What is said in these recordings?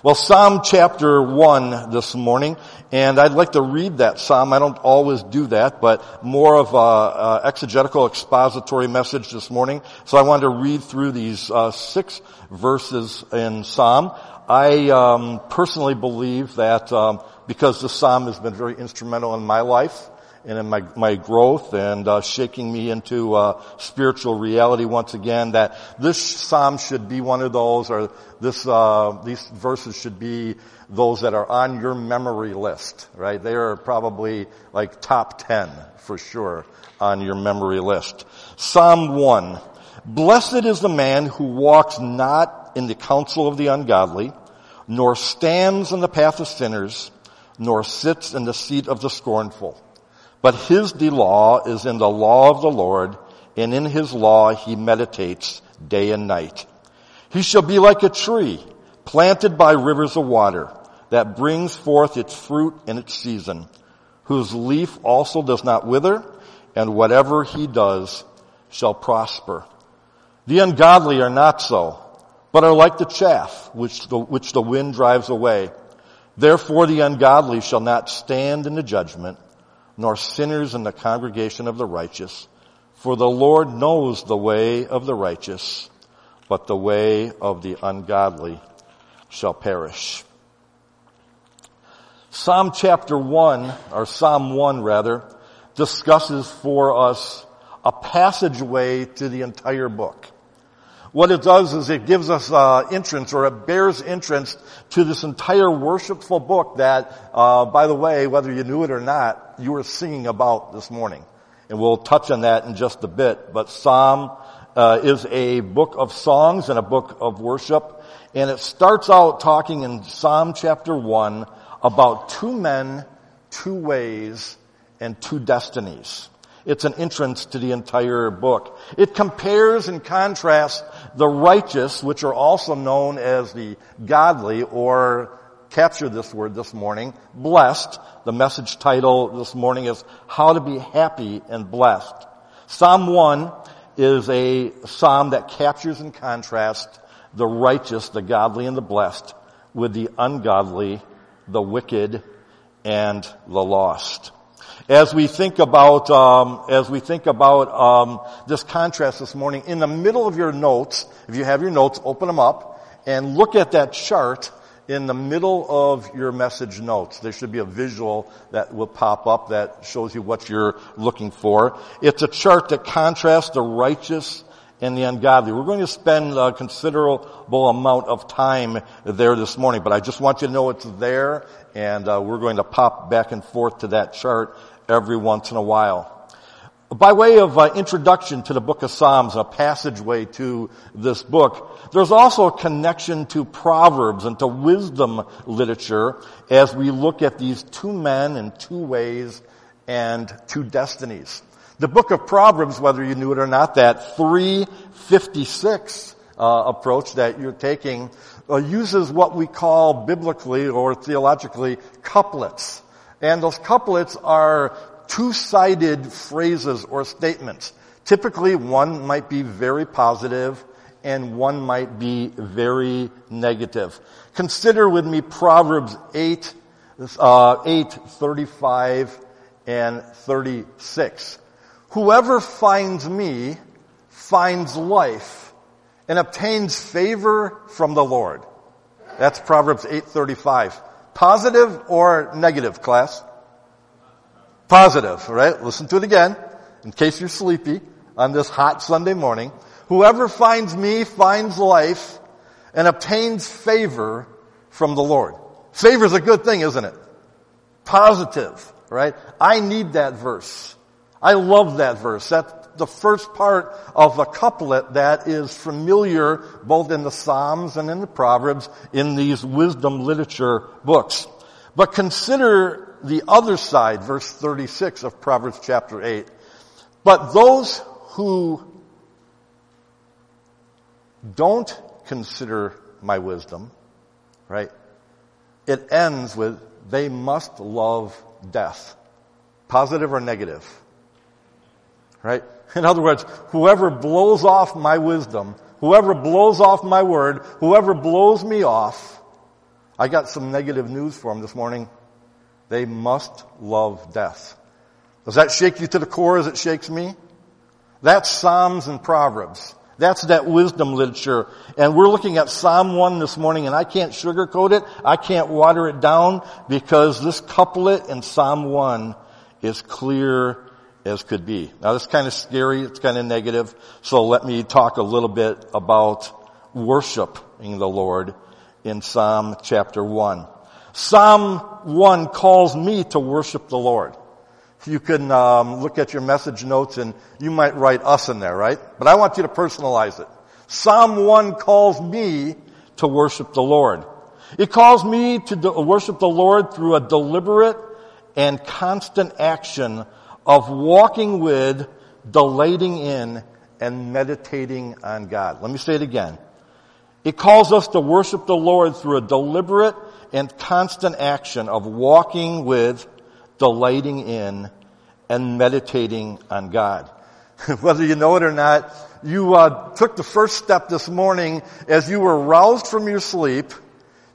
Well, Psalm chapter 1 this morning, and I'd like to read that psalm. I don't always do that, but more of a exegetical, expository message this morning. So I wanted to read through these 6 verses in Psalm. I personally believe that because the psalm has been very instrumental in my life and in my growth and shaking me into spiritual reality once again, that this psalm should be one of those, or this these verses should be those that are on your memory list, right? They are probably like top 10 for sure on your memory list. Psalm 1. Blessed is the man who walks not in the counsel of the ungodly, nor stands in the path of sinners, nor sits in the seat of the scornful. But his delight is in the law of the Lord, and in his law he meditates day and night. He shall be like a tree planted by rivers of water, that brings forth its fruit in its season, whose leaf also does not wither, and whatever he does shall prosper. The ungodly are not so, but are like the chaff which the wind drives away. Therefore the ungodly shall not stand in the judgment, nor sinners in the congregation of the righteous. For the Lord knows the way of the righteous, but the way of the ungodly shall perish. Psalm chapter 1, or Psalm 1 rather, discusses for us a passageway to the entire book. What it does is it gives us entrance, or it bears entrance to this entire worshipful book that, by the way, whether you knew it or not, you were singing about this morning. And we'll touch on that in just a bit. But Psalm is a book of songs and a book of worship. And it starts out talking in Psalm chapter 1 about 2 men, 2 ways, and 2 destinies. It's an entrance to the entire book. It compares and contrasts the righteous, which are also known as the godly, or capture this word this morning, blessed. The message title this morning is How to Be Happy and Blessed. Psalm 1 is a psalm that captures and contrasts the righteous, the godly, and the blessed with the ungodly, the wicked, and the lost. As we think about this contrast this morning, in the middle of your notes, if you have your notes, open them up and look at that chart in the middle of your message notes. There should be a visual that will pop up that shows you what you're looking for. It's a chart that contrasts the righteous and the ungodly. We're going to spend a considerable amount of time there this morning, but I just want you to know it's there, and we're going to pop back and forth to that chart every once in a while. By way of introduction to the book of Psalms, a passageway to this book, there's also a connection to Proverbs and to wisdom literature as we look at these 2 men and 2 ways and 2 destinies. The book of Proverbs, whether you knew it or not, that 356 approach that you're taking uses what we call biblically or theologically couplets. And those couplets are two-sided phrases or statements. Typically, one might be very positive and one might be very negative. Consider with me Proverbs 8, 35, and 36. Whoever finds me finds life and obtains favor from the Lord. That's Proverbs 8:35. Positive or negative, class? Positive, right? Listen to it again, in case you're sleepy on this hot Sunday morning. Whoever finds me finds life and obtains favor from the Lord. Favor's a good thing, isn't it? Positive, right? I need that verse. I love that verse. That's the first part of the couplet that is familiar both in the Psalms and in the Proverbs in these wisdom literature books. But consider the other side, verse 36 of Proverbs chapter 8. But those who don't consider my wisdom, right? It ends with, they must love death. Positive or negative? Right? In other words, whoever blows off my wisdom, whoever blows off my word, whoever blows me off, I got some negative news for them this morning. They must love death. Does that shake you to the core as it shakes me? That's Psalms and Proverbs. That's that wisdom literature. And we're looking at Psalm 1 this morning, and I can't sugarcoat it. I can't water it down, because this couplet in Psalm 1 is clear as could be. Now, this is kind of scary. It's kind of negative. So let me talk a little bit about worshiping the Lord in Psalm chapter 1. Psalm 1 calls me to worship the Lord. You can look at your message notes, and you might write us in there, right? But I want you to personalize it. Psalm 1 calls me to worship the Lord. It calls me to worship the Lord through a deliberate and constant action of walking with, delighting in, and meditating on God. Let me say it again. It calls us to worship the Lord through a deliberate and constant action of walking with, delighting in, and meditating on God. Whether you know it or not, you took the first step this morning as you were roused from your sleep.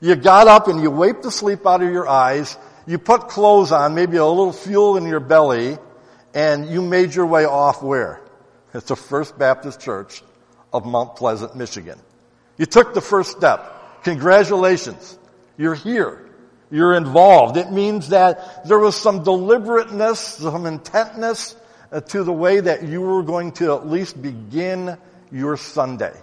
You got up and you wiped the sleep out of your eyes. You put clothes on, maybe a little fuel in your belly, and you made your way off where? It's the First Baptist Church of Mount Pleasant, Michigan. You took the first step. Congratulations. You're here. You're involved. It means that there was some deliberateness, some intentness to the way that you were going to at least begin your Sunday.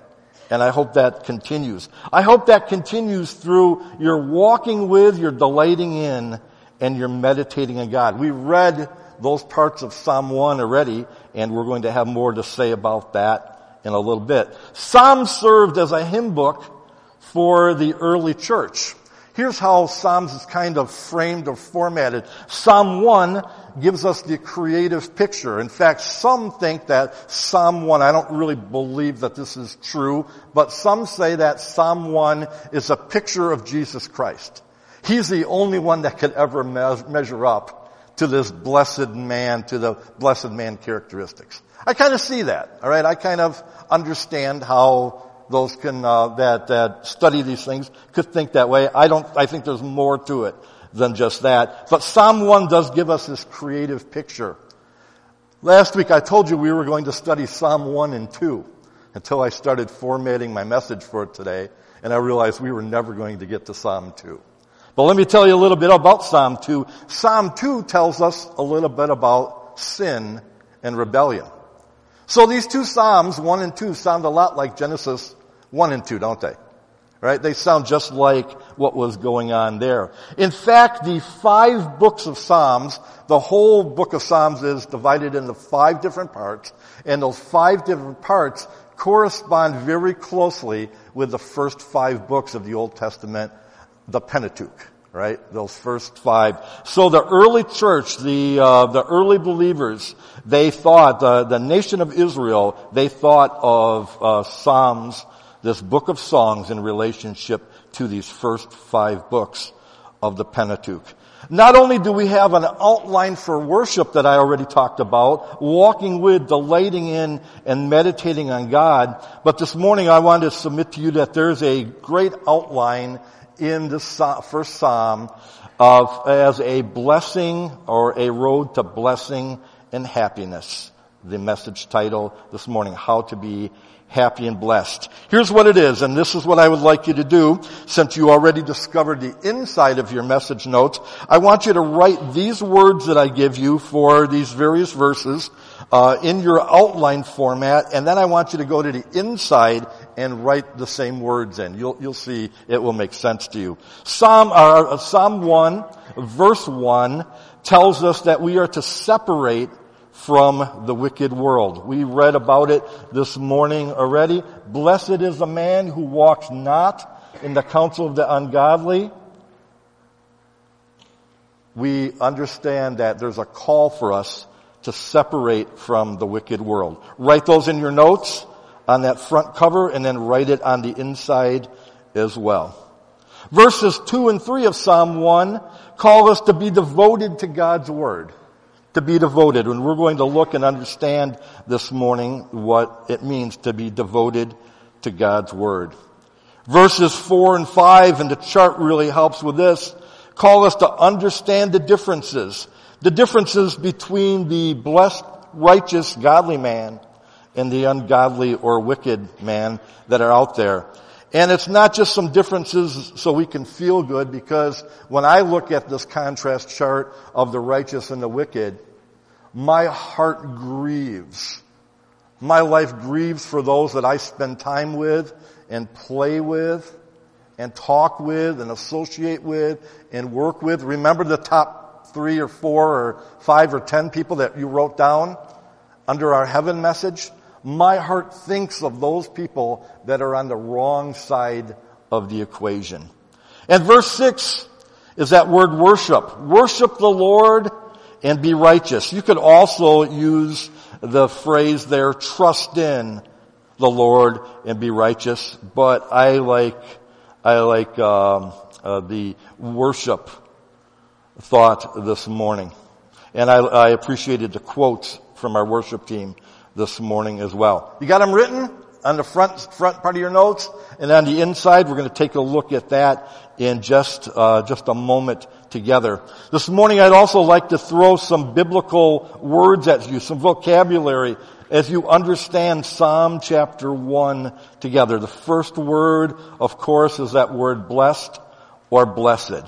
And I hope that continues. I hope that continues through your walking with, your delighting in, and your meditating on God. We read those parts of Psalm 1 already, and we're going to have more to say about that in a little bit. Psalms served as a hymn book for the early church. Here's how Psalms is kind of framed or formatted. Psalm 1 gives us the creative picture. In fact, some think that Psalm 1, I don't really believe that this is true, but some say that Psalm 1 is a picture of Jesus Christ. He's the only one that could ever measure up to this blessed man, to the blessed man characteristics. I kind of see that, all right? I kind of understand how those can that study these things could think that way. I think there's more to it than just that. But Psalm 1 does give us this creative picture. Last week I told you we were going to study Psalm 1 and 2 until I started formatting my message for it today, and I realized we were never going to get to Psalm 2. But let me tell you a little bit about Psalm 2. Psalm 2 tells us a little bit about sin and rebellion. So these two Psalms, 1 and 2, sound a lot like Genesis 1 and 2, don't they? Right? They sound just like what was going on there. In fact, the 5 books of Psalms, the whole book of Psalms is divided into 5 different parts, and those 5 different parts correspond very closely with the first 5 books of the Old Testament, the Pentateuch, right? Those first 5. So the early church, the early believers, they thought, the nation of Israel, they thought of Psalms, this book of songs, in relationship to these first 5 books of the Pentateuch. Not only do we have an outline for worship that I already talked about, walking with, delighting in, and meditating on God, but this morning I want to submit to you that there's a great outline in the first Psalm of as a blessing or a road to blessing and happiness. The message title this morning, How to Be Happy and Blessed. Here's what it is, and this is what I would like you to do. Since you already discovered the inside of your message notes, I want you to write these words that I give you for these various verses in your outline format, and then I want you to go to the inside and write the same words in. You'll see it will make sense to you. Psalm 1, verse 1, tells us that we are to separate from the wicked world. We read about it this morning already. Blessed is the man who walks not in the counsel of the ungodly. We understand that there's a call for us to separate from the wicked world. Write those in your notes on that front cover, and then write it on the inside as well. Verses 2 and 3 of Psalm 1 call us to be devoted to God's word. To be devoted. And we're going to look and understand this morning what it means to be devoted to God's word. Verses 4 and 5, and the chart really helps with this, call us to understand the differences between the blessed, righteous, godly man and the ungodly or wicked man that are out there. And it's not just some differences so we can feel good, because when I look at this contrast chart of the righteous and the wicked, my heart grieves. My life grieves for those that I spend time with and play with and talk with and associate with and work with. Remember the top 3 or 4 or 5 or 10 people that you wrote down under our heaven message? My heart thinks of those people that are on the wrong side of the equation. And verse 6 is that word worship. Worship the Lord and be righteous. You could also use the phrase there, trust in the Lord and be righteous. But I like the worship thought this morning. And I appreciated the quotes from our worship team this morning as well. You got them written on the front part of your notes, and on the inside. We're going to take a look at that in just a moment together. This morning, I'd also like to throw some biblical words at you, some vocabulary, as you understand Psalm chapter 1 together. The first word, of course, is that word blessed or blessed.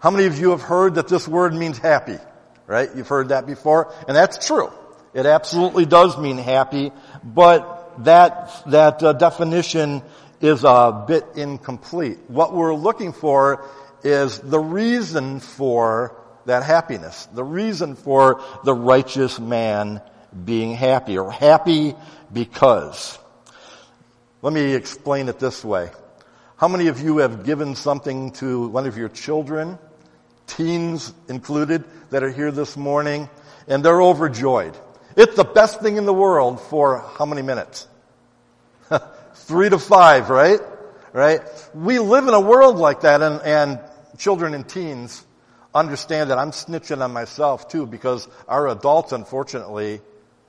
How many of you have heard that this word means happy? Right? You've heard that before, and that's true. It absolutely does mean happy, but that definition is a bit incomplete. What we're looking for is the reason for that happiness, the reason for the righteous man being happy, or happy because. Let me explain it this way. How many of you have given something to one of your children, teens included, that are here this morning, and they're overjoyed? It's the best thing in the world for how many minutes? 3 to 5, right? Right? We live in a world like that, and children and teens understand that. I'm snitching on myself too, because our adults, unfortunately,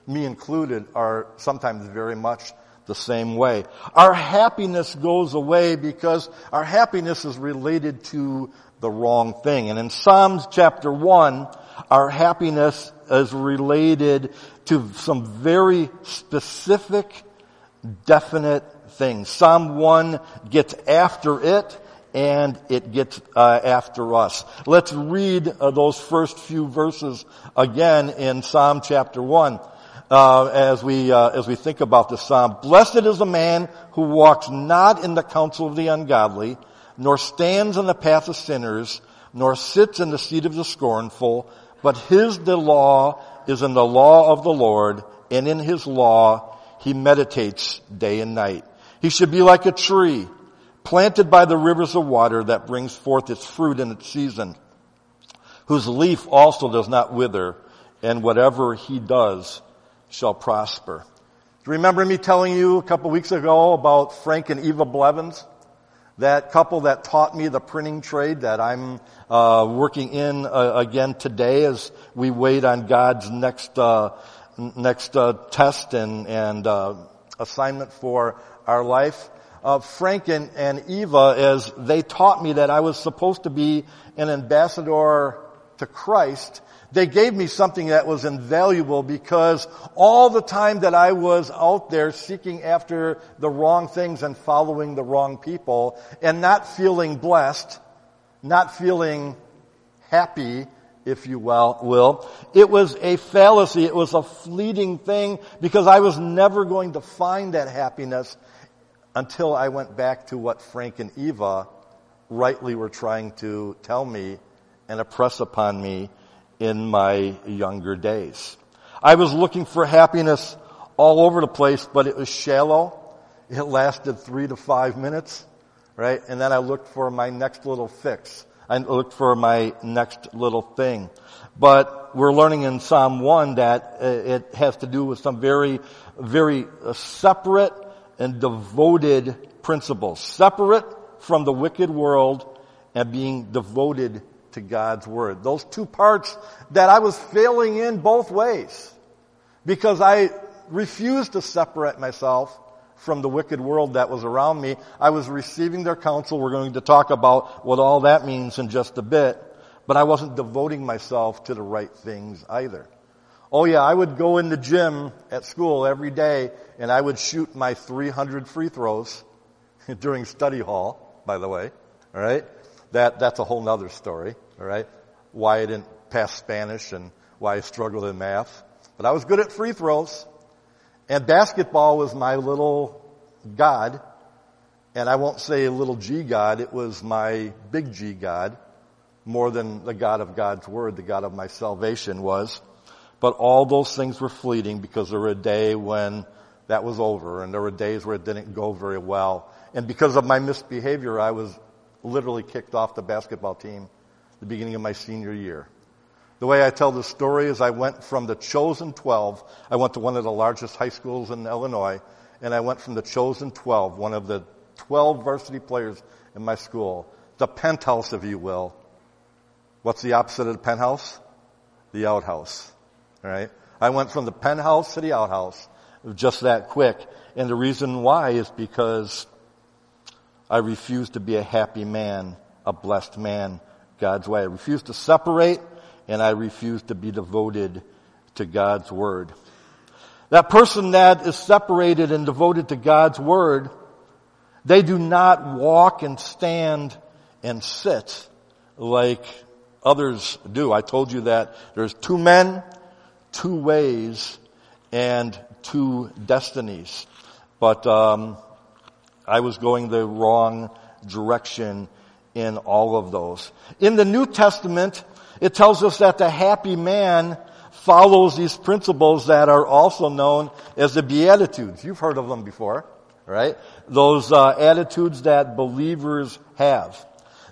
me included, are sometimes very much the same way. Our happiness goes away because our happiness is related to the wrong thing. And in Psalms chapter 1, our happiness is related to some very specific, definite things. Psalm 1 gets after it, and it gets after us. Let's read those first few verses again in Psalm chapter 1 as we think about the psalm. Blessed is the man who walks not in the counsel of the ungodly, nor stands in the path of sinners, nor sits in the seat of the scornful, but the law is in the law of the Lord, and in his law he meditates day and night. He should be like a tree planted by the rivers of water that brings forth its fruit in its season, whose leaf also does not wither, and whatever he does shall prosper. Do you remember me telling you a couple weeks ago about Frank and Eva Blevins? That couple that taught me the printing trade that I'm working in again today as we wait on God's next test and assignment for our life. Frank and Eva, as they taught me that I was supposed to be an ambassador to Christ, they gave me something that was invaluable, because all the time that I was out there seeking after the wrong things and following the wrong people and not feeling blessed, not feeling happy, if you will, it was a fallacy. It was a fleeting thing, because I was never going to find that happiness until I went back to what Frank and Eva rightly were trying to tell me and impress upon me in my younger days. I was looking for happiness all over the place, but it was shallow. It lasted 3 to 5 minutes, right? And then I looked for my next little fix. I looked for my next little thing. But we're learning in Psalm 1 that it has to do with some very, very separate and devoted principles. Separate from the wicked world and being devoted to God's Word. Those two parts that I was failing in both ways, because I refused to separate myself from the wicked world that was around me. I was receiving their counsel. We're going to talk about what all that means in just a bit. But I wasn't devoting myself to the right things either. Oh yeah, I would go in the gym at school every day and I would shoot my 300 free throws during study hall, by the way. All right? That's a whole nother story. All right? Why I didn't pass Spanish and why I struggled in math. But I was good at free throws. And basketball was my little god. And I won't say little G god, it was my big G god, more than the God of God's word, the God of my salvation was. But all those things were fleeting because there were a day when that was over and there were days where it didn't go very well. And because of my misbehavior, I was literally kicked off the basketball team at the beginning of my senior year. The way I tell the story is I went from the chosen 12, I went to one of the largest high schools in Illinois, and I went from the chosen 12, one of the 12 varsity players in my school, the penthouse, if you will. What's the opposite of the penthouse? The outhouse. All right? I went from the penthouse to the outhouse just that quick. And the reason why is because I refused to be a happy man, a blessed man, God's way. I refused to separate, and I refused to be devoted to God's word. That person that is separated and devoted to God's word, they do not walk and stand and sit like others do. I told you that there's two men, two ways, and two destinies. But I was going the wrong direction in all of those. In the New Testament, it tells us that the happy man follows these principles that are also known as the Beatitudes. You've heard of them before, right? Those attitudes that believers have.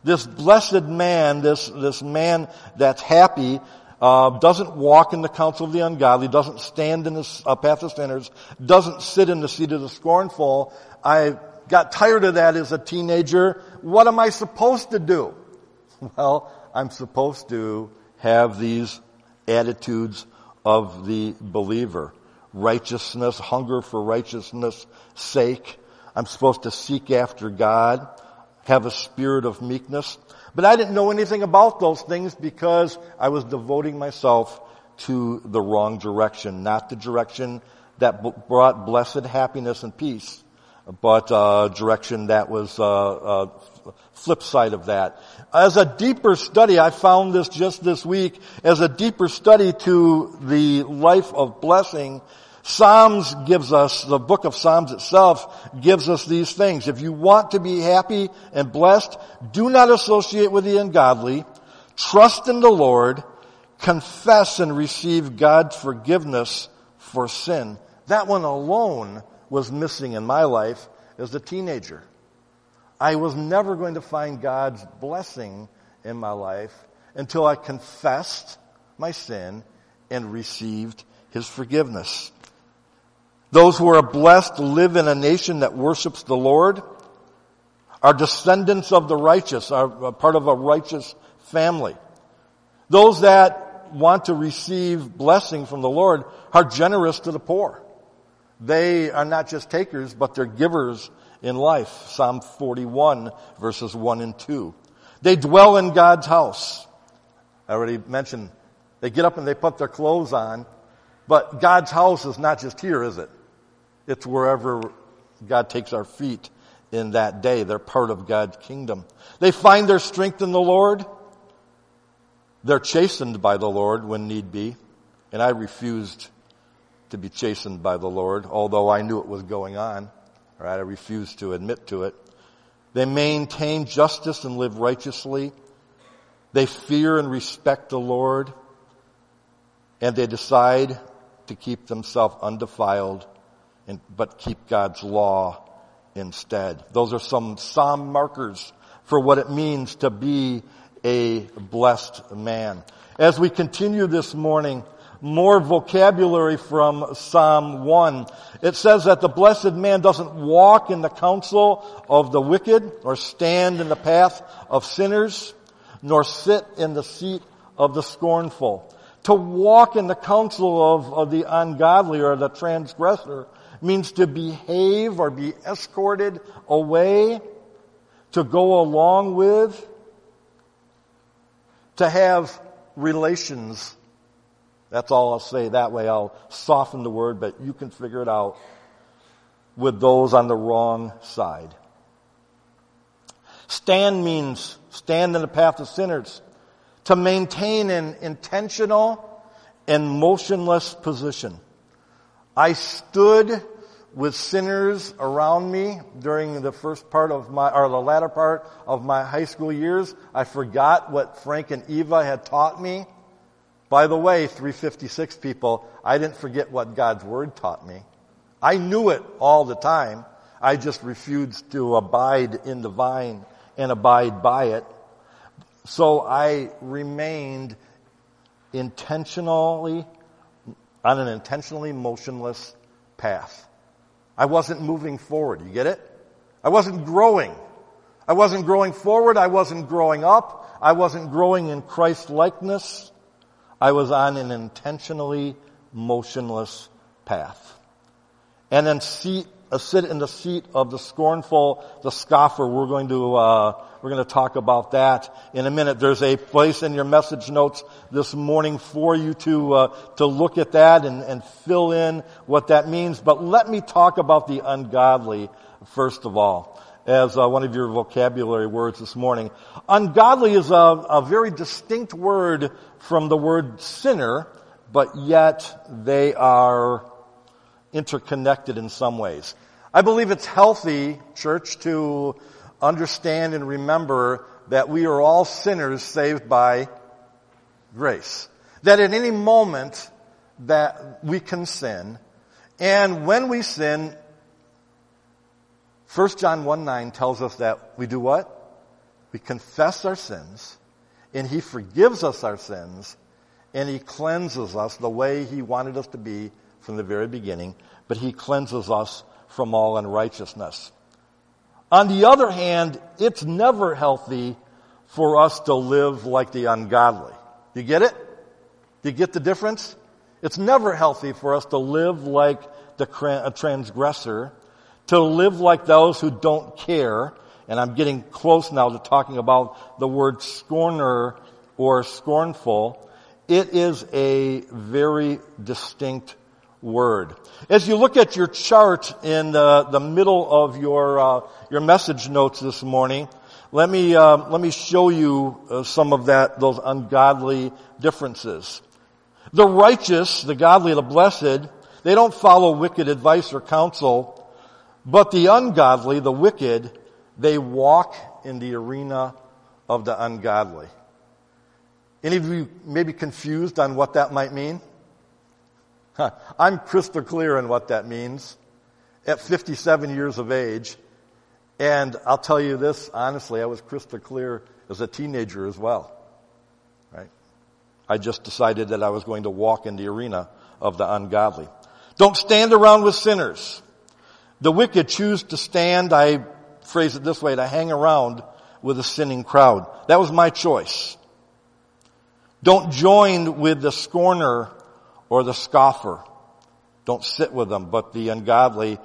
This blessed man, this man that's happy, doesn't walk in the counsel of the ungodly, doesn't stand in the path of sinners, doesn't sit in the seat of the scornful. I got tired of that as a teenager. What am I supposed to do? Well, I'm supposed to have these attitudes of the believer. Righteousness, hunger for righteousness' sake. I'm supposed to seek after God. Have a spirit of meekness. But I didn't know anything about those things because I was devoting myself to the wrong direction, not the direction that brought blessed happiness and peace, but direction that was flip side of that. As a deeper study, I found this just this week, as a deeper study to the life of blessing, Psalms gives us, the book of Psalms itself gives us these things. If you want to be happy and blessed, do not associate with the ungodly. Trust in the Lord. Confess and receive God's forgiveness for sin. That one alone was missing in my life as a teenager. I was never going to find God's blessing in my life until I confessed my sin and received His forgiveness. Those who are blessed live in a nation that worships the Lord. Are descendants of the righteous, are part of a righteous family. Those that want to receive blessing from the Lord are generous to the poor. They are not just takers, but they're givers in life. Psalm 41, verses 1 and 2. They dwell in God's house. I already mentioned, they get up and they put their clothes on. But God's house is not just here, is it? It's wherever God takes our feet in that day. They're part of God's kingdom. They find their strength in the Lord. They're chastened by the Lord when need be. And I refused to be chastened by the Lord, although I knew it was going on. All right, I refused to admit to it. They maintain justice and live righteously. They fear and respect the Lord. And they decide to keep themselves undefiled, but keep God's law instead. Those are some psalm markers for what it means to be a blessed man. As we continue this morning, more vocabulary from Psalm 1. It says that the blessed man doesn't walk in the counsel of the wicked, or stand in the path of sinners, nor sit in the seat of the scornful. To walk in the counsel of the ungodly or the transgressor means to behave or be escorted away, to go along with, to have relations. That's all I'll say that way. I'll soften the word, but you can figure it out with those on the wrong side. Stand means stand in the path of sinners, to maintain an intentional and motionless position. I stood with sinners around me during the first part of the latter part of my high school years. I forgot what Frank and Eva had taught me. By the way, 356 people, I didn't forget what God's Word taught me. I knew it all the time. I just refused to abide in the vine and abide by it. So I remained intentionally on an intentionally motionless path. I wasn't moving forward. You get it? I wasn't growing. I wasn't growing forward. I wasn't growing up. I wasn't growing in Christ likeness. I was on an intentionally motionless path. And then sit in the seat of the scornful, the scoffer. We're going to talk about that in a minute. There's a place in your message notes this morning for you to look at that and fill in what that means. But let me talk about the ungodly first of all, as one of your vocabulary words this morning. Ungodly is a very distinct word from the word sinner, but yet they are interconnected in some ways. I believe it's healthy, church, to understand and remember that we are all sinners saved by grace. That at any moment that we can sin, and when we sin, 1 John 1:9 tells us that we do what? We confess our sins, and He forgives us our sins, and He cleanses us the way He wanted us to be from the very beginning, but He cleanses us from all unrighteousness. On the other hand, it's never healthy for us to live like the ungodly. You get it? You get the difference? It's never healthy for us to live like a transgressor, to live like those who don't care. And I'm getting close now to talking about the word scorner or scornful. It is a very distinct word. As you look at your chart in the middle of your message notes this morning, let me show you some of those ungodly differences. The righteous, the godly, the blessed, they don't follow wicked advice or counsel, but the ungodly, the wicked, they walk in the arena of the ungodly. Any of you may be confused on what that might mean? I'm crystal clear on what that means at 57 years of age. And I'll tell you this, honestly, I was crystal clear as a teenager as well. Right? I just decided that I was going to walk in the arena of the ungodly. Don't stand around with sinners. The wicked choose to stand, I phrase it this way, to hang around with a sinning crowd. That was my choice. Don't join with the scorner or the scoffer. Don't sit with them, but the ungodly,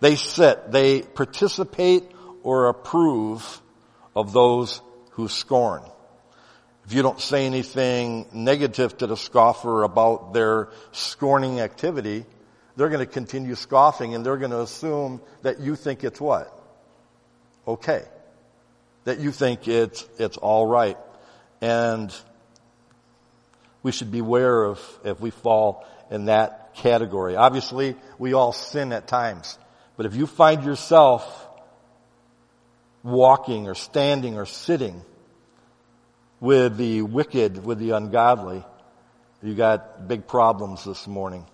they sit. They participate or approve of those who scorn. If you don't say anything negative to the scoffer about their scorning activity, they're going to continue scoffing, and they're going to assume that you think it's what? Okay. That you think it's all right. And we should beware of if we fall in that category. Obviously, we all sin at times. But if you find yourself walking or standing or sitting with the wicked, with the ungodly, you got big problems this morning.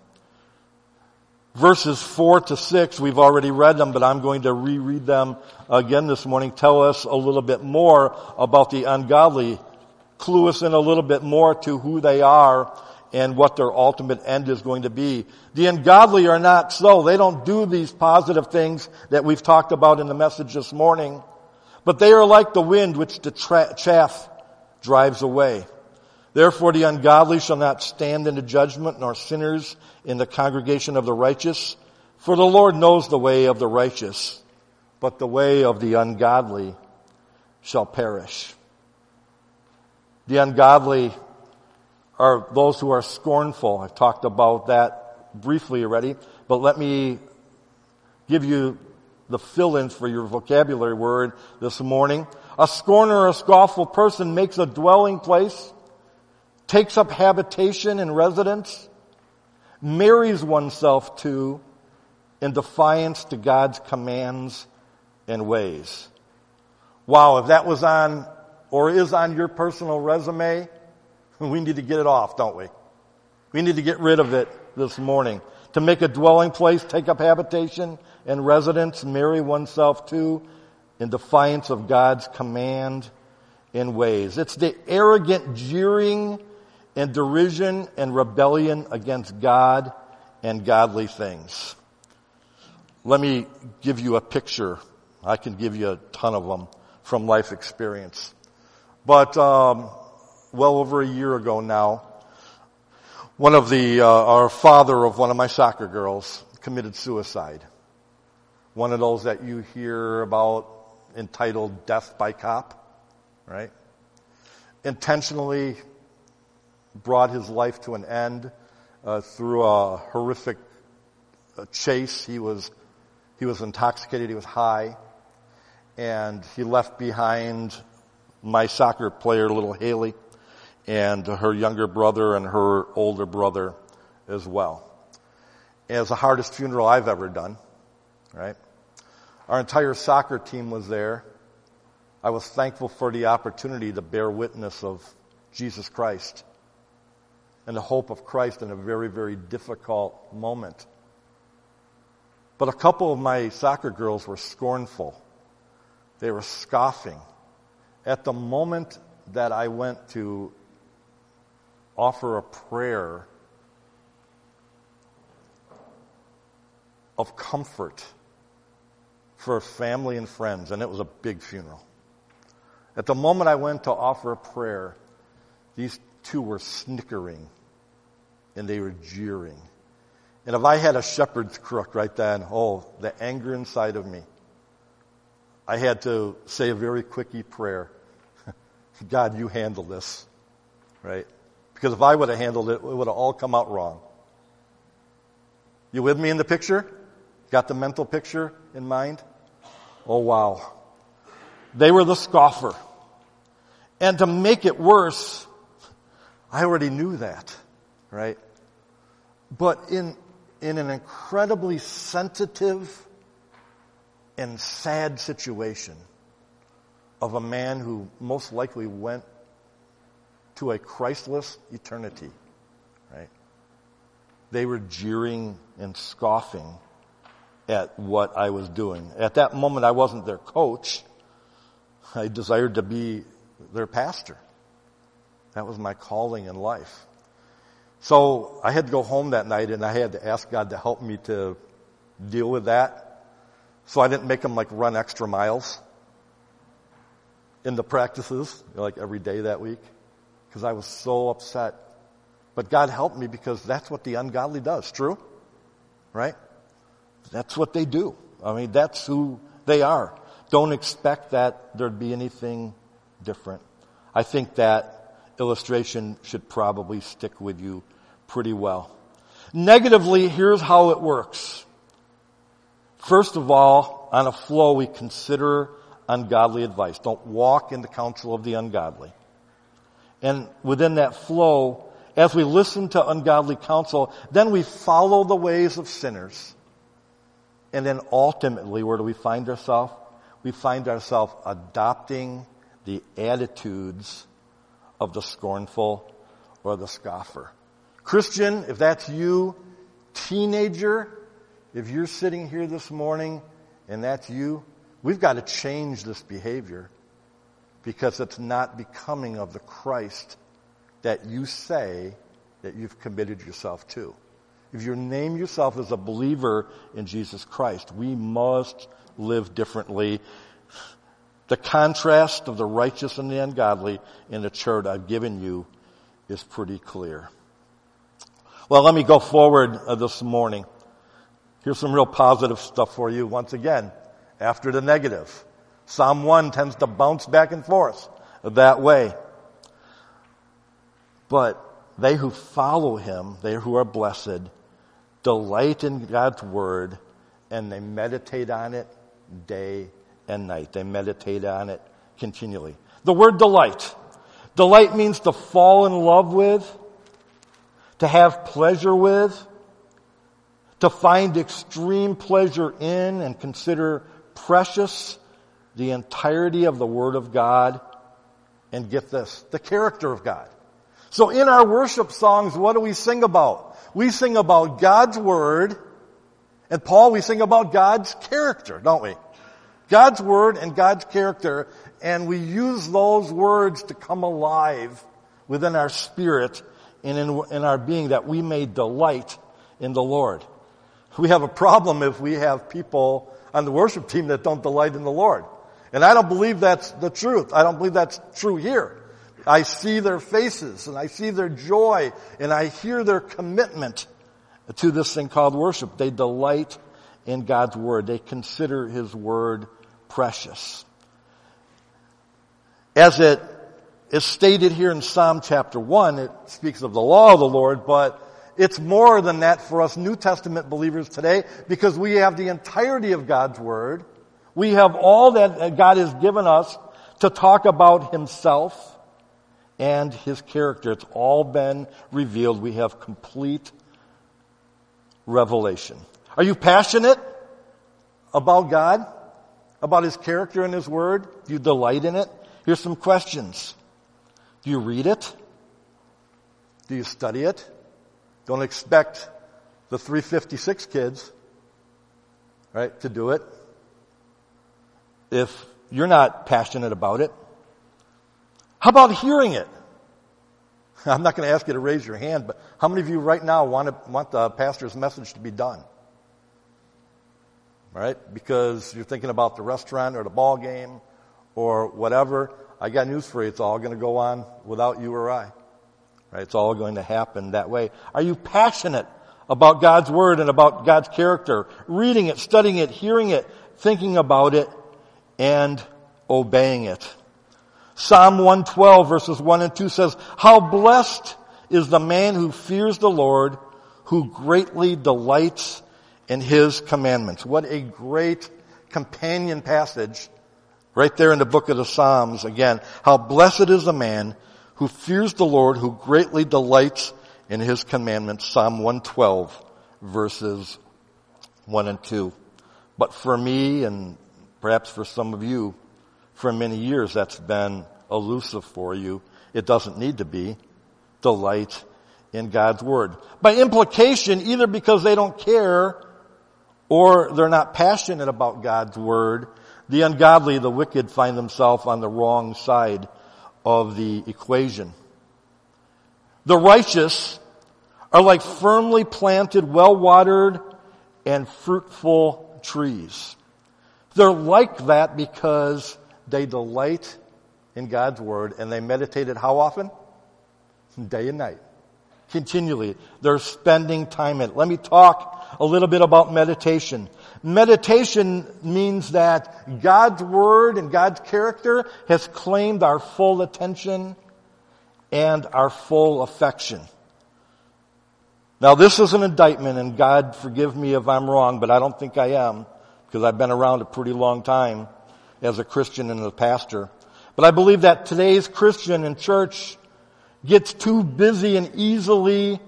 Verses 4 to 6, we've already read them, but I'm going to reread them again this morning. Tell us a little bit more about the ungodly. Clue us in a little bit more to who they are and what their ultimate end is going to be. The ungodly are not so. They don't do these positive things that we've talked about in the message this morning. But they are like the wind which the chaff drives away. Therefore the ungodly shall not stand in the judgment, nor sinners in the congregation of the righteous. For the Lord knows the way of the righteous, but the way of the ungodly shall perish. The ungodly are those who are scornful. I've talked about that briefly already, but let me give you the fill-in for your vocabulary word this morning. A scorner or a scornful person makes a dwelling place, takes up habitation and residence, marries oneself to, in defiance to God's commands and ways. Wow, if that was on or is on your personal resume, we need to get it off, don't we? We need to get rid of it this morning. To make a dwelling place, take up habitation and residence, marry oneself to, in defiance of God's command and ways. It's the arrogant jeering and derision and rebellion against God and godly things. Let me give you a picture. I can give you a ton of them from life experience. But well over a year ago now, one of the our father of one of my soccer girls committed suicide. One of those that you hear about entitled death by cop, right? Intentionally brought his life to an end through a horrific chase. He was intoxicated, he was high, and he left behind my soccer player, little Haley, and her younger brother and her older brother as well. It was the hardest funeral I've ever done, right? Our entire soccer team was there. I was thankful for the opportunity to bear witness of Jesus Christ and the hope of Christ in a very, very difficult moment. But a couple of my soccer girls were scornful. They were scoffing. At the moment that I went to offer a prayer of comfort for family and friends, and it was a big funeral. At the moment I went to offer a prayer, these two were snickering and they were jeering. And if I had a shepherd's crook right then, oh, the anger inside of me. I had to say a very quickie prayer. God, you handle this, right? Because if I would have handled it would have all come out wrong. You with me in the picture? Got the mental picture in mind? Oh, wow. They were the scoffer. And to make it worse, I already knew that, right? But in an incredibly sensitive and sad situation of a man who most likely went to a Christless eternity, right? They were jeering and scoffing at what I was doing. At that moment, I wasn't their coach. I desired to be their pastor. That was my calling in life. So I had to go home that night, and I had to ask God to help me to deal with that. So I didn't make them, like, run extra miles in the practices, like, every day that week, because I was so upset. But God helped me, because that's what the ungodly does. True? Right? That's what they do. I mean, that's who they are. Don't expect that there'd be anything different. I think that illustration should probably stick with you pretty well. Negatively, here's how it works. First of all, on a flow, we consider ungodly advice. Don't walk in the counsel of the ungodly. And within that flow, as we listen to ungodly counsel, then we follow the ways of sinners. And then ultimately, where do we find ourselves? We find ourselves adopting the attitudes of the scornful or the scoffer. Christian, if that's you, teenager, if you're sitting here this morning and that's you, we've got to change this behavior, because it's not becoming of the Christ that you say that you've committed yourself to. If you name yourself as a believer in Jesus Christ, we must live differently. The contrast of the righteous and the ungodly in the chart I've given you is pretty clear. Well, let me go forward this morning. Here's some real positive stuff for you once again, after the negative. Psalm 1 tends to bounce back and forth that way. But they who follow him, they who are blessed, delight in God's word, and they meditate on it day and night. They meditate on it continually. The word delight. Delight means to fall in love with, to have pleasure with, to find extreme pleasure in and consider precious the entirety of the Word of God, and get this, the character of God. So in our worship songs, what do we sing about? We sing about God's Word, and Paul, we sing about God's character, don't we? God's Word and God's character, and we use those words to come alive within our spirit and in our being, that we may delight in the Lord. We have a problem if we have people on the worship team that don't delight in the Lord. And I don't believe that's the truth. I don't believe that's true here. I see their faces, and I see their joy, and I hear their commitment to this thing called worship. They delight in God's Word. They consider His Word precious. As it is stated here in Psalm chapter 1, it speaks of the law of the Lord, but it's more than that for us New Testament believers today, because we have the entirety of God's Word. We have all that God has given us to talk about Himself and His character. It's all been revealed. We have complete revelation. Are you passionate about God, about His character and His Word? Do you delight in it? Here's some questions. Do you read it? Do you study it? Don't expect the 356 kids, right, to do it if you're not passionate about it. How about hearing it? I'm not going to ask you to raise your hand, but how many of you right now want the pastor's message to be done? Right? Because you're thinking about the restaurant or the ball game or whatever. I got news for you. It's all going to go on without you or I. Right, it's all going to happen that way. Are you passionate about God's Word and about God's character? Reading it, studying it, hearing it, thinking about it, and obeying it. Psalm 112 verses 1 and 2 says, "How blessed is the man who fears the Lord, who greatly delights in His commandments." What a great companion passage right there in the book of the Psalms again. How blessed is the man who fears the Lord, who greatly delights in His commandments. Psalm 112, verses 1 and 2. But for me, and perhaps for some of you, for many years that's been elusive for you. It doesn't need to be. Delight in God's Word. By implication, either because they don't care or they're not passionate about God's Word, the ungodly, the wicked, find themselves on the wrong side of the equation. The righteous are like firmly planted, well-watered, and fruitful trees. They're like that because they delight in God's Word, and they meditate it how often? Day and night. Continually. They're spending time in it. Let me talk a little bit about meditation. Meditation means that God's Word and God's character has claimed our full attention and our full affection. Now, this is an indictment, and God forgive me if I'm wrong, but I don't think I am, because I've been around a pretty long time as a Christian and a pastor. But I believe that today's Christian and church gets too busy and easily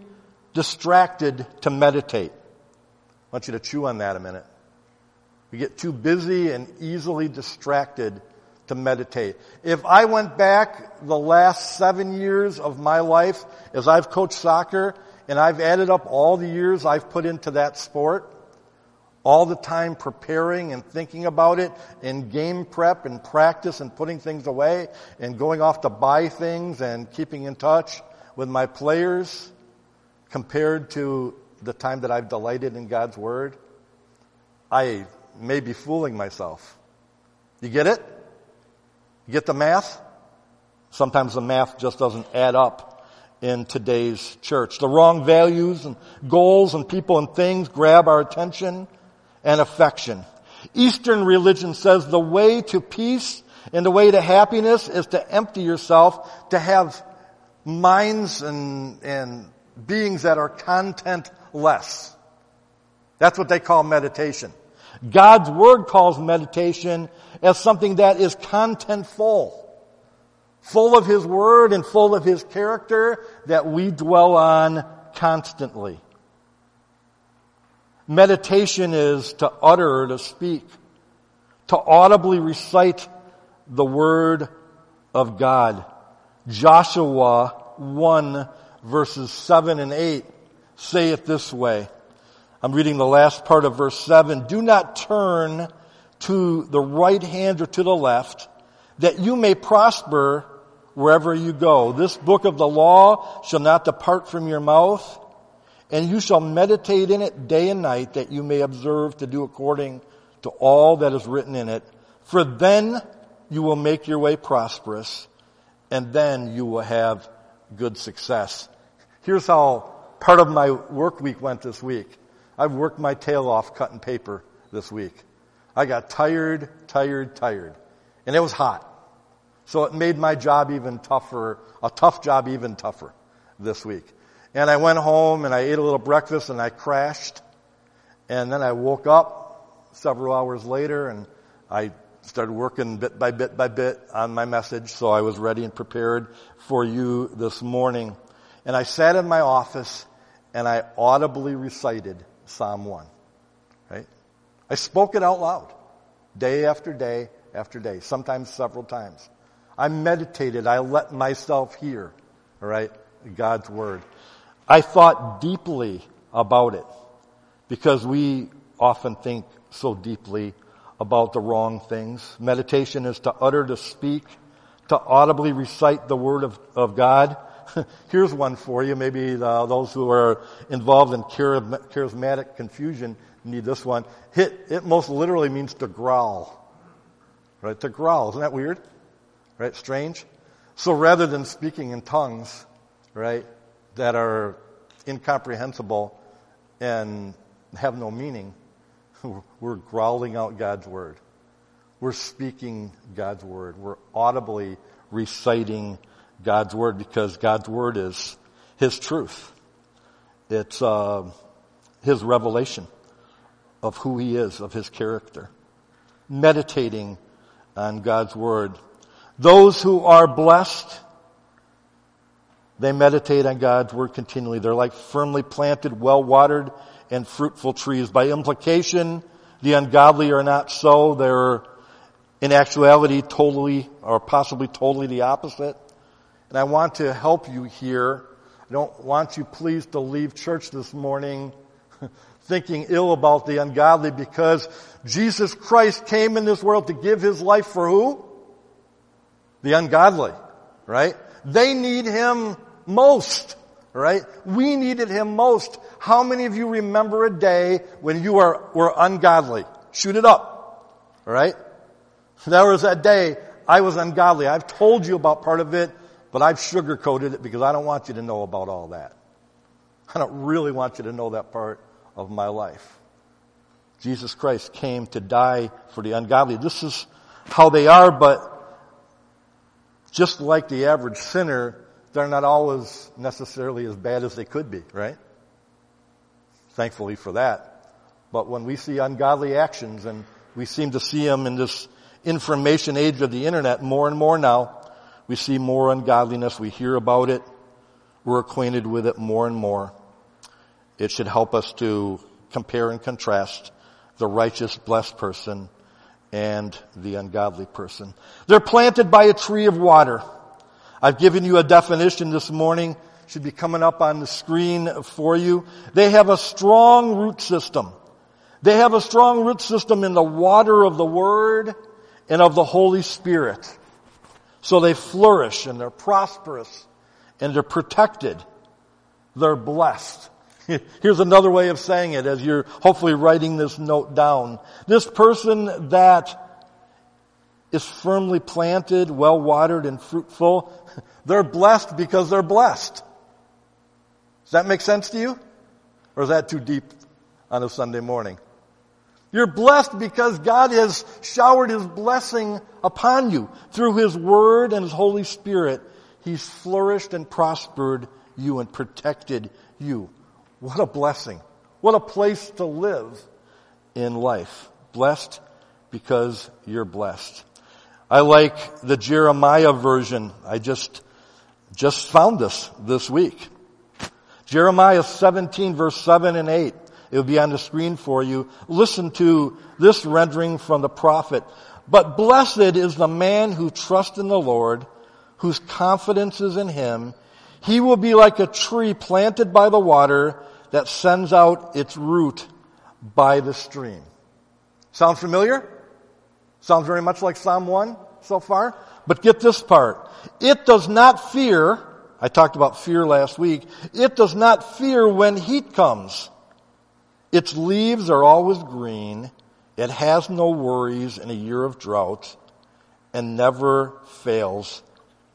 distracted to meditate. I want you to chew on that a minute. We get too busy and easily distracted to meditate. If I went back the last 7 years of my life as I've coached soccer, and I've added up all the years I've put into that sport, all the time preparing and thinking about it, and game prep and practice and putting things away and going off to buy things and keeping in touch with my players, compared to the time that I've delighted in God's Word, I may be fooling myself. You get it? You get the math? Sometimes the math just doesn't add up in today's church. The wrong values and goals and people and things grab our attention and affection. Eastern religion says the way to peace and the way to happiness is to empty yourself, to have minds and beings that are contentless. That's what they call meditation. God's Word calls meditation as something that is contentful, full of His Word and full of His character that we dwell on constantly. Meditation is to utter, to speak, to audibly recite the Word of God. Joshua 1 verses 7 and 8 say it this way. I'm reading the last part of verse 7. Do not turn to the right hand or to the left, that you may prosper wherever you go. This book of the law shall not depart from your mouth, and you shall meditate in it day and night, that you may observe to do according to all that is written in it. For then you will make your way prosperous, and then you will have good success. Here's how part of my work week went this week. I've worked my tail off cutting paper this week. I got tired. And it was hot. So it made my job even tougher, a tough job even tougher this week. And I went home and I ate a little breakfast and I crashed. And then I woke up several hours later and I started working bit by bit on my message, so I was ready and prepared for you this morning. And I sat in my office and I audibly recited Psalm 1. Right? I spoke it out loud, day after day after day, sometimes several times. I meditated. I let myself hear, all right, God's Word. I thought deeply about it, because we often think so deeply about the wrong things. Meditation is to utter, to speak, to audibly recite the Word of God. Here's one for you. Maybe those who are involved in charismatic confusion need this one. It most literally means to growl. Right? To growl. Isn't that weird? Right? Strange? So rather than speaking in tongues, right, that are incomprehensible and have no meaning, we're growling out God's Word. We're speaking God's Word. We're audibly reciting God's Word, because God's Word is His truth. It's His revelation of who He is, of His character. Meditating on God's Word. Those who are blessed, they meditate on God's Word continually. They're like firmly planted, well-watered, and fruitful trees. By implication, the ungodly are not so. They're, in actuality, totally or possibly totally the opposite. And I want to help you here. I don't want you, please, to leave church this morning thinking ill about the ungodly, because Jesus Christ came in this world to give His life for who? The ungodly, right? They need Him most, right? We needed Him most. How many of you remember a day when you were ungodly? Shoot it up, right? There was that day I was ungodly. I've told you about part of it, but I've sugarcoated it because I don't want you to know about all that. I don't really want you to know that part of my life. Jesus Christ came to die for the ungodly. This is how they are, but just like the average sinner, they're not always necessarily as bad as they could be, right? Thankfully for that. But when we see ungodly actions, and we seem to see them in this information age of the internet more and more now, we see more ungodliness, we hear about it, we're acquainted with it more and more. It should help us to compare and contrast the righteous, blessed person and the ungodly person. They're planted by a tree of water. I've given you a definition this morning. It should be coming up on the screen for you. They have a strong root system. They have a strong root system in the water of the Word and of the Holy Spirit. So they flourish and they're prosperous and they're protected. They're blessed. Here's another way of saying it as you're hopefully writing this note down. This person that is firmly planted, well-watered, and fruitful, they're blessed because they're blessed. Does that make sense to you? Or is that too deep on a Sunday morning? You're blessed because God has showered His blessing upon you. Through His Word and His Holy Spirit, He's flourished and prospered you and protected you. What a blessing. What a place to live in life. Blessed because you're blessed. I like the Jeremiah version. I just found this week. Jeremiah 17, verse 7 and 8. It will be on the screen for you. Listen to this rendering from the prophet. But blessed is the man who trusts in the Lord, whose confidence is in Him. He will be like a tree planted by the water that sends out its root by the stream. Sound familiar? Sounds very much like Psalm 1 so far. But get this part. It does not fear. I talked about fear last week. It does not fear when heat comes. Its leaves are always green. It has no worries in a year of drought and never fails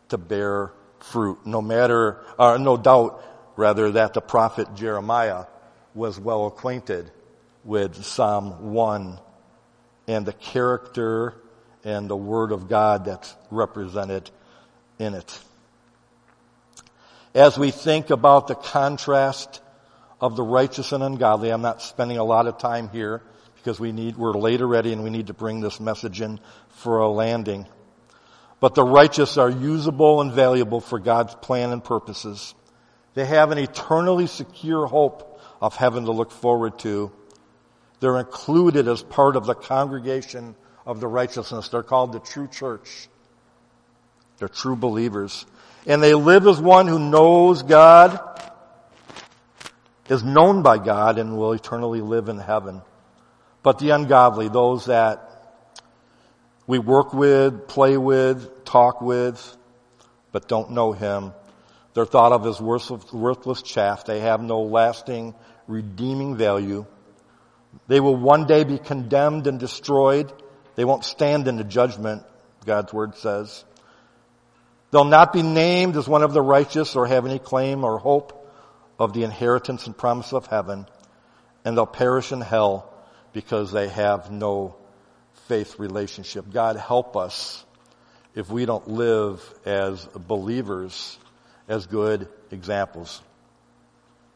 to bear fruit. No doubt, that the prophet Jeremiah was well acquainted with Psalm 1 and the character and the Word of God that's represented in it. As we think about the contrast of the righteous and ungodly. I'm not spending a lot of time here because we're late already and we need to bring this message in for a landing. But the righteous are usable and valuable for God's plan and purposes. They have an eternally secure hope of heaven to look forward to. They're included as part of the congregation of the righteousness. They're called the true church. They're true believers. And they live as one who knows God, is known by God, and will eternally live in heaven. But the ungodly, those that we work with, play with, talk with, but don't know Him, they're thought of as worthless chaff. They have no lasting, redeeming value. They will one day be condemned and destroyed. They won't stand in the judgment, God's Word says. They'll not be named as one of the righteous or have any claim or hope of the inheritance and promise of heaven, and they'll perish in hell because they have no faith relationship. God, help us if we don't live as believers, as good examples.